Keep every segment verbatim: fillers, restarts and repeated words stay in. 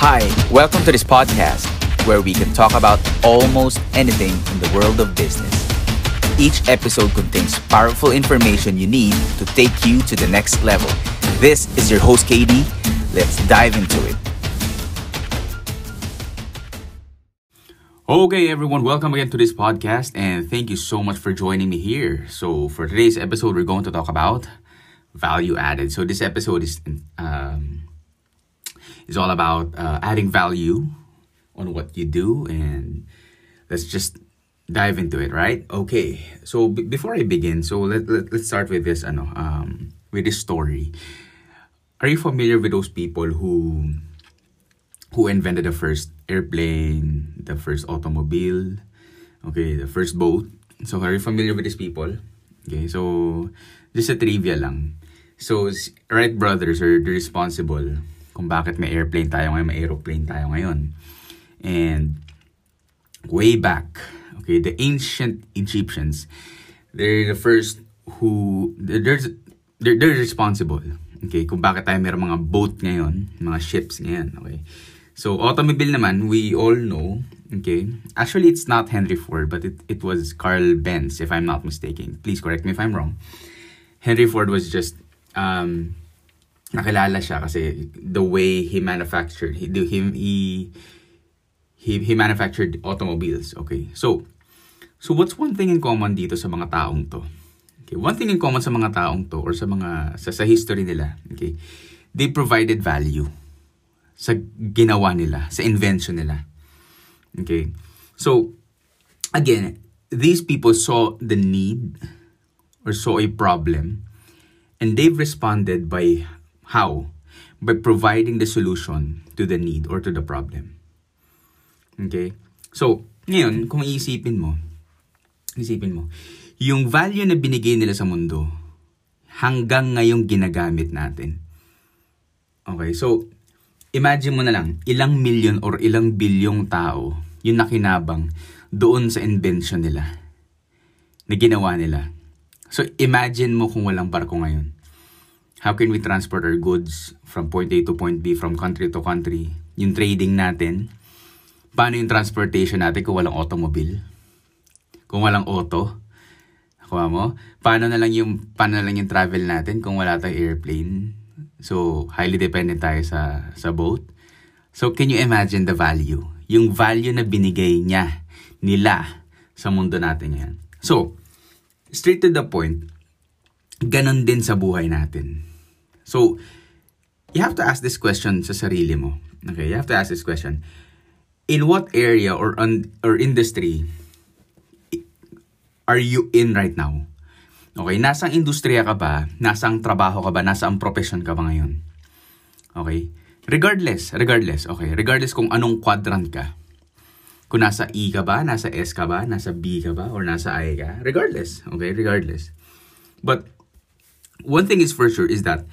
Hi, welcome to this podcast where we can talk about almost anything in the world of business. Each episode contains powerful information you need to take you to the next level. This is your host, K D. Let's dive into it. Okay, everyone, welcome again to this podcast, and thank you so much for joining me here. So for today's episode, we're going to talk about value added. So this episode is um, is all about uh, adding value on what you do, and let's just dive into it, right? Okay, so b- before I begin, so let, let, let's start with this, ano, um, with this story. Are you familiar with those people who who invented the first airplane, the first automobile, okay, the first boat? So are you familiar with these people? Okay, so just a trivia lang. So Wright Brothers are the responsible kung bakit may airplane tayo ngayon, may aeroplane tayo ngayon. And way back, okay, the ancient Egyptians, they're the first who, they're, they're, they're responsible. Okay, kung bakit tayo mayroong mga boat ngayon, mga ships ngayon, okay. So, automobile naman, we all know, okay. Actually, it's not Henry Ford, but it, it was Carl Benz, if I'm not mistaken. Please correct me if I'm wrong. Henry Ford was just, um, nakilala siya kasi the way he manufactured, he, him, he, He, he manufactured automobiles, okay? So, so what's one thing in common dito sa mga taong to? Okay, one thing in common sa mga taong to or sa mga, sa, sa history nila, okay? They provided value sa ginawa nila, sa invention nila, okay? So, again, these people saw the need or saw a problem, and they've responded by how? By providing the solution to the need or to the problem. Okay? So, ngayon, kung iisipin mo, iisipin mo, yung value na binigay nila sa mundo, hanggang ngayong ginagamit natin. Okay? So, imagine mo na lang, ilang million or ilang bilyong tao, yung nakinabang doon sa invention nila, na ginawa nila. So, imagine mo kung walang barko ngayon. How can we transport our goods from point A to point B, from country to country? Yung trading natin, paano yung transportation natin kung walang automobile? Kung walang auto? Kuha mo? Paano na lang yung, paano na lang yung travel natin kung wala tayong airplane? So, highly dependent tayo sa, sa boat. So, can you imagine the value? Yung value na binigay niya, nila, sa mundo natin yan. So, straight to the point, ganun din sa buhay natin. So, you have to ask this question sa sarili mo. Okay, you have to ask this question. In what area or un- or industry are you in right now? Okay, nasang industriya ka ba? Nasang trabaho ka ba? Nasang profession ka ba ngayon? Okay? Regardless, regardless, okay, regardless kung anong quadrant ka. Kung nasa E ka ba? Nasa S ka ba? Nasa B ka ba? Or nasa I ka? Regardless, okay, regardless. But one thing is for sure is that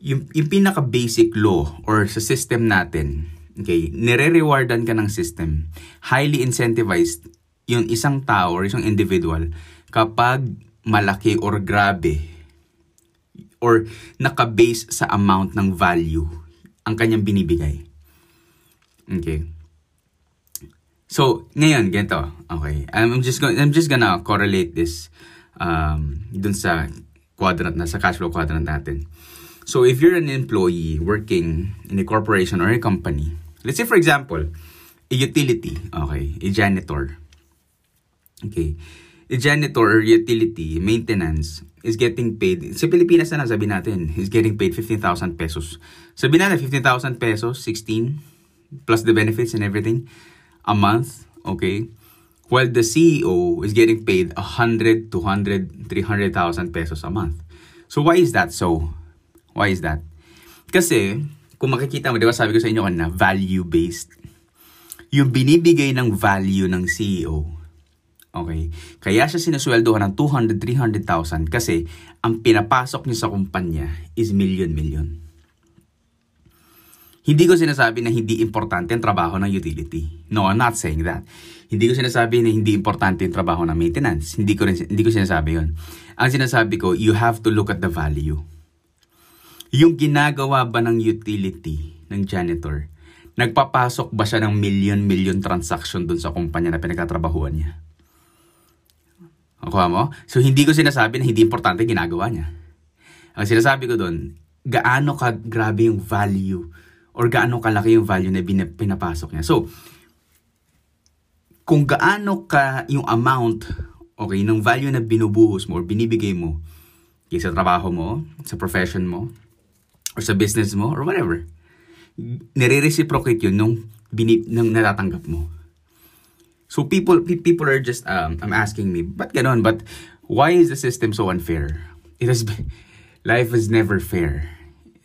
yung, yung pinaka-basic law or sa system natin, okay, nire-rewardan ka ng system. Highly incentivized yung isang tao or isang individual kapag malaki or grabe or nakabase sa amount ng value ang kanyang binibigay. Okay. So, ngayon, ganito. Okay. I'm just gonna, I'm just gonna correlate this um, dun sa quadrant na, sa cash flow quadrant natin. So, if you're an employee working in a corporation or a company, let's say, for example, a utility, okay, a janitor. Okay, a janitor or utility maintenance is getting paid, sa Pilipinas na lang, sabi natin, is getting paid fifteen thousand pesos. Sabi natin, fifteen thousand pesos, sixteen, plus the benefits and everything, a month, okay? While the C E O is getting paid one hundred, two hundred, three hundred thousand pesos a month. So, why is that so? Why is that? Kasi, kung makikita mo, di ba sabi ko sa inyo kanina, value-based. Yung binibigay ng value ng C E O. Okay? Kaya siya sinusweldohan ng two hundred, three hundred thousand kasi ang pinapasok niya sa kumpanya is million-million. Hindi ko sinasabi na hindi importante ang trabaho ng utility. No, I'm not saying that. Hindi ko sinasabi na hindi importante ang trabaho ng maintenance. Hindi ko, rin, hindi ko sinasabi yun. Ang sinasabi ko, you have to look at the value. Yung ginagawa ba ng utility, ng janitor, Nagpapasok ba siya ng million-million transaction dun sa kumpanya na pinagtatrabahuan niya? Nakuha mo? So, hindi ko sinasabi na hindi importante ginagawa niya. Ang sinasabi ko dun, gaano ka grabe yung value or gaano kalaki yung value na pinapasok niya. So, kung gaano ka yung amount, okay, ng value na binubuhos mo or binibigay mo sa trabaho mo, sa profession mo, or sa business mo, or whatever, nire-reciprocate yun nung, binib- nung natatanggap mo. So, people people are just, um, I'm asking me, ba't ganun? But why is the system so unfair? It has been, life is never fair.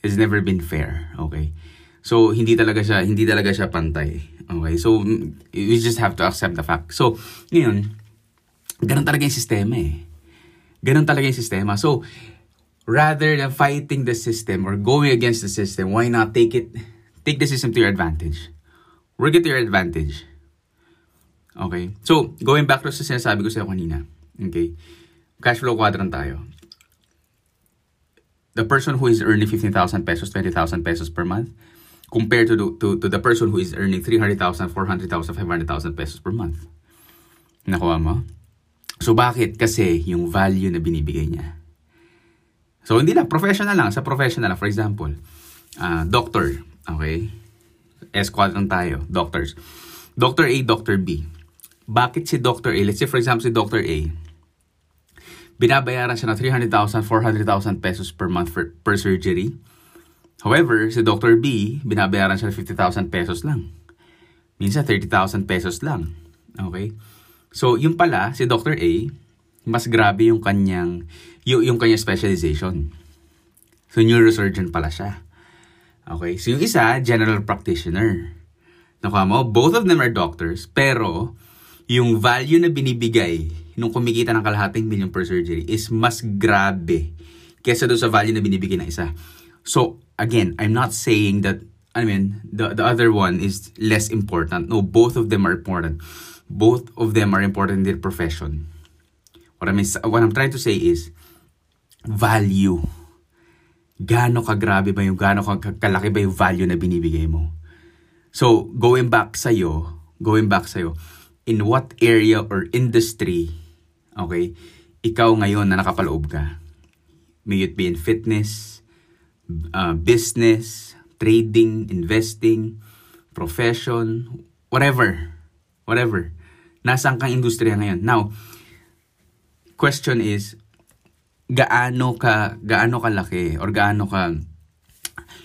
It's never been fair, okay? So, hindi talaga siya, hindi talaga siya pantay. Okay? So, we just have to accept the fact. So, ngayon, ganun talaga yung sistema eh. Ganun talaga yung sistema. So, rather than fighting the system or going against the system, why not take it, take the system to your advantage? Work it to your advantage. Okay? So, going back to sa sinasabi ko sa'yo kanina. Okay? Cash flow quadrant tayo. The person who is earning fifteen thousand pesos, twenty thousand pesos per month, compared to the, to, to the person who is earning three hundred thousand, four hundred thousand, five hundred thousand pesos per month. Nakuha mo? So, bakit? Kasi yung value na binibigay niya. So, hindi lang. Professional lang. Sa professional lang. For example, uh, doctor. Okay? S-quadrant tayo. Doctors. Doctor A, Doctor B. Bakit si Doctor A? Let's say, for example, si Doctor A. Binabayaran siya ng three hundred thousand, four hundred thousand pesos per month for, per surgery. However, si Doctor B, binabayaran siya ng fifty thousand pesos lang. Minsan, thirty thousand pesos lang. Okay? So, yung pala, si Doctor A, mas grabe yung kanyang, yung, yung kanyang specialization. So, neurosurgeon pala siya. Okay? So, yung isa, general practitioner. Nakuha mo? Both of them are doctors, pero yung value na binibigay nung kumikita ng kalahating milyon per surgery is mas grabe kesa doon sa value na binibigay ng isa. So, again, I'm not saying that, I mean, the, the other one is less important. No, both of them are important. Both of them are important in their profession. What, I mean, what I'm trying to say is, value. Gaano kagrabe ba yung, gaano kalaki ba yung value na binibigay mo? So, going back sa'yo, going back sa'yo, in what area or industry, okay, ikaw ngayon na nakapaloob ka? May it be in fitness, Uh, business, trading, investing, profession, whatever. Whatever. Nasaan kang industriya ngayon? Now, question is, gaano ka, gaano ka laki or gaano ka,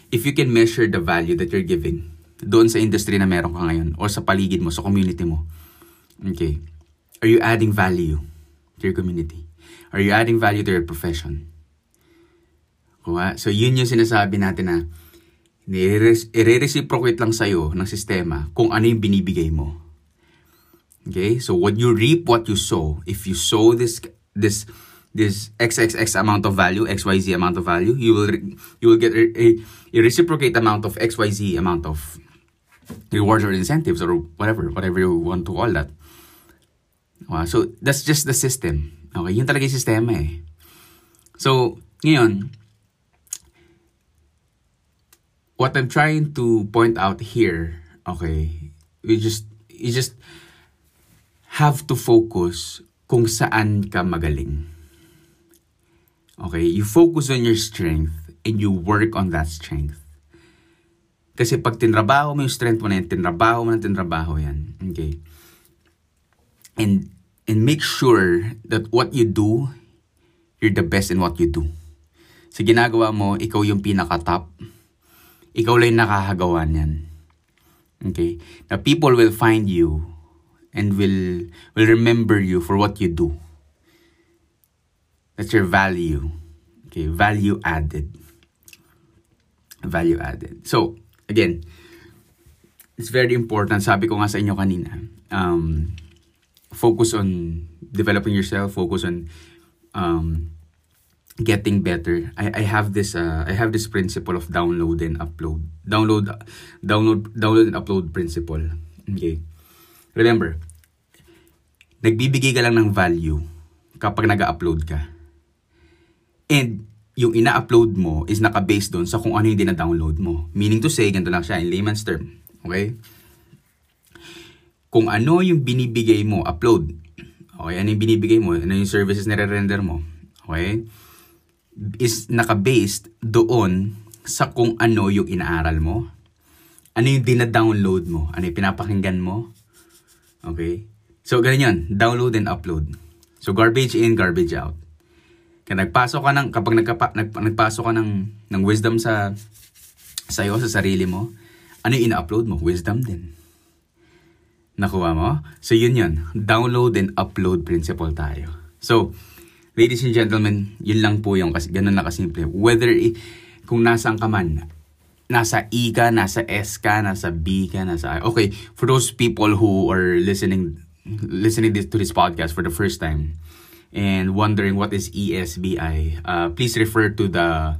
if you can measure the value that you're giving doon sa industry na meron ka ngayon or sa paligid mo, sa community mo. Okay. Are you adding value to your community? Are you adding value to your profession? So, yun yung sinasabi natin na nire-reciprocate lang sa'yo ng sistema kung ano yung binibigay mo. Okay? So, what you reap, what you sow. If you sow this this this X X X amount of value, X Y Z amount of value, you will you will get a, a reciprocate amount of X Y Z amount of rewards or incentives or whatever, whatever you want to call that. So, that's just the system. Okay? Yun talaga yung sistema eh. So, ngayon, what I'm trying to point out here, okay, you just, you just have to focus kung saan ka magaling. Okay, you focus on your strength and you work on that strength. Kasi pag tinrabaho mo yung strength mo na yan, tinrabaho mo na tinrabaho yan, okay? And, and make sure that what you do, you're the best in what you do. Sa ginagawa mo, ikaw yung pinaka-top. Ikaw lang nakakagawa niyan. Okay? Now, people will find you and will will remember you for what you do. That's your value. Okay? Value added. Value added. So, again, it's very important. Sabi ko nga sa inyo kanina, um, focus on developing yourself, focus on um, getting better. I, I have this uh, I have this principle of download and upload. Download download download and upload principle. Okay. Remember, nagbibigay ka lang ng value kapag nag-upload ka. And yung ina-upload mo is naka-based doon sa kung ano yung dina-download mo. Meaning to say, ganito lang siya in layman's term. Okay? Kung ano yung binibigay mo, upload. Okay, ano yung binibigay mo, ano yung services na re-render mo. Okay? Is naka-based doon sa kung ano yung inaaral mo. Ano yung dina-download mo. Ano yung pinapakinggan mo. Okay? So, ganun yun. Download and upload. So, garbage in, garbage out. Kaya nagpasok ka ng, kapag nagpa, nag, nagpasok ka ng, ng wisdom sa sa'yo, sa sarili mo, ano yung ina-upload mo? Wisdom din. Nakuha mo? So, yun yun. Download and upload principle tayo. So, ladies and gentlemen, yun lang po yung, kasi ganun lang kasimple. Whether, kung nasaan ka man, nasa E ka, nasa S ka, nasa B ka, nasa I. Okay, for those people who are listening listening this, to this podcast for the first time, and wondering what is E S B I, uh, please refer to the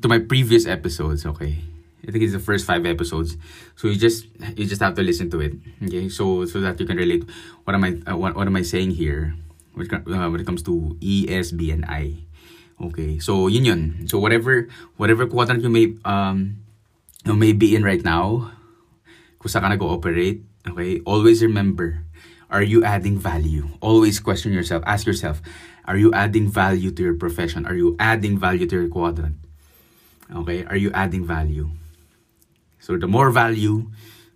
to my previous episodes. Okay, I think it's the first five episodes. So you just you just have to listen to it. Okay, so so that you can relate. What am I uh, what, what am I saying here? When it comes to E S B and I. Okay, so yun yun. So whatever whatever quadrant you may um you may be in right now, kung saan ka nag-ooperate. Okay, always remember. Are you adding value? Always question yourself. Ask yourself, are you adding value to your profession? Are you adding value to your quadrant? Okay? Are you adding value? So, the more value,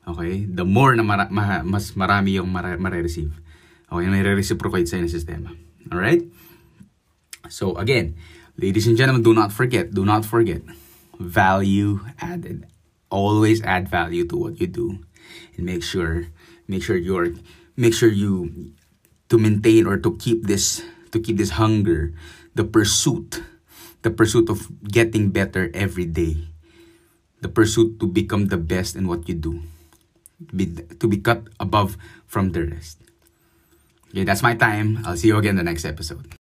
okay, the more na mara- ma- mas marami yung mare- mare-receive. Okay? May re-reciprocate sa'yo ng sistema. Alright? So, again, ladies and gentlemen, do not forget, do not forget, value added. Always add value to what you do. And make sure, make sure you're... Make sure you to maintain or to keep this to keep this hunger, the pursuit, the pursuit of getting better every day, the pursuit to become the best in what you do, to be to be cut above from the rest. Okay, that's my time. I'll see you again in the next episode.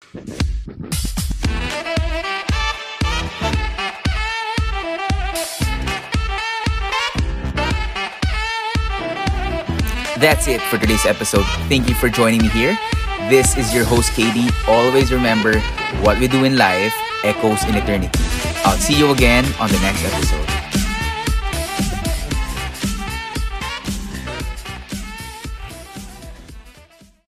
That's it for today's episode. Thank you for joining me here. This is your host, K D. Always remember, what we do in life echoes in eternity. I'll see you again on the next episode.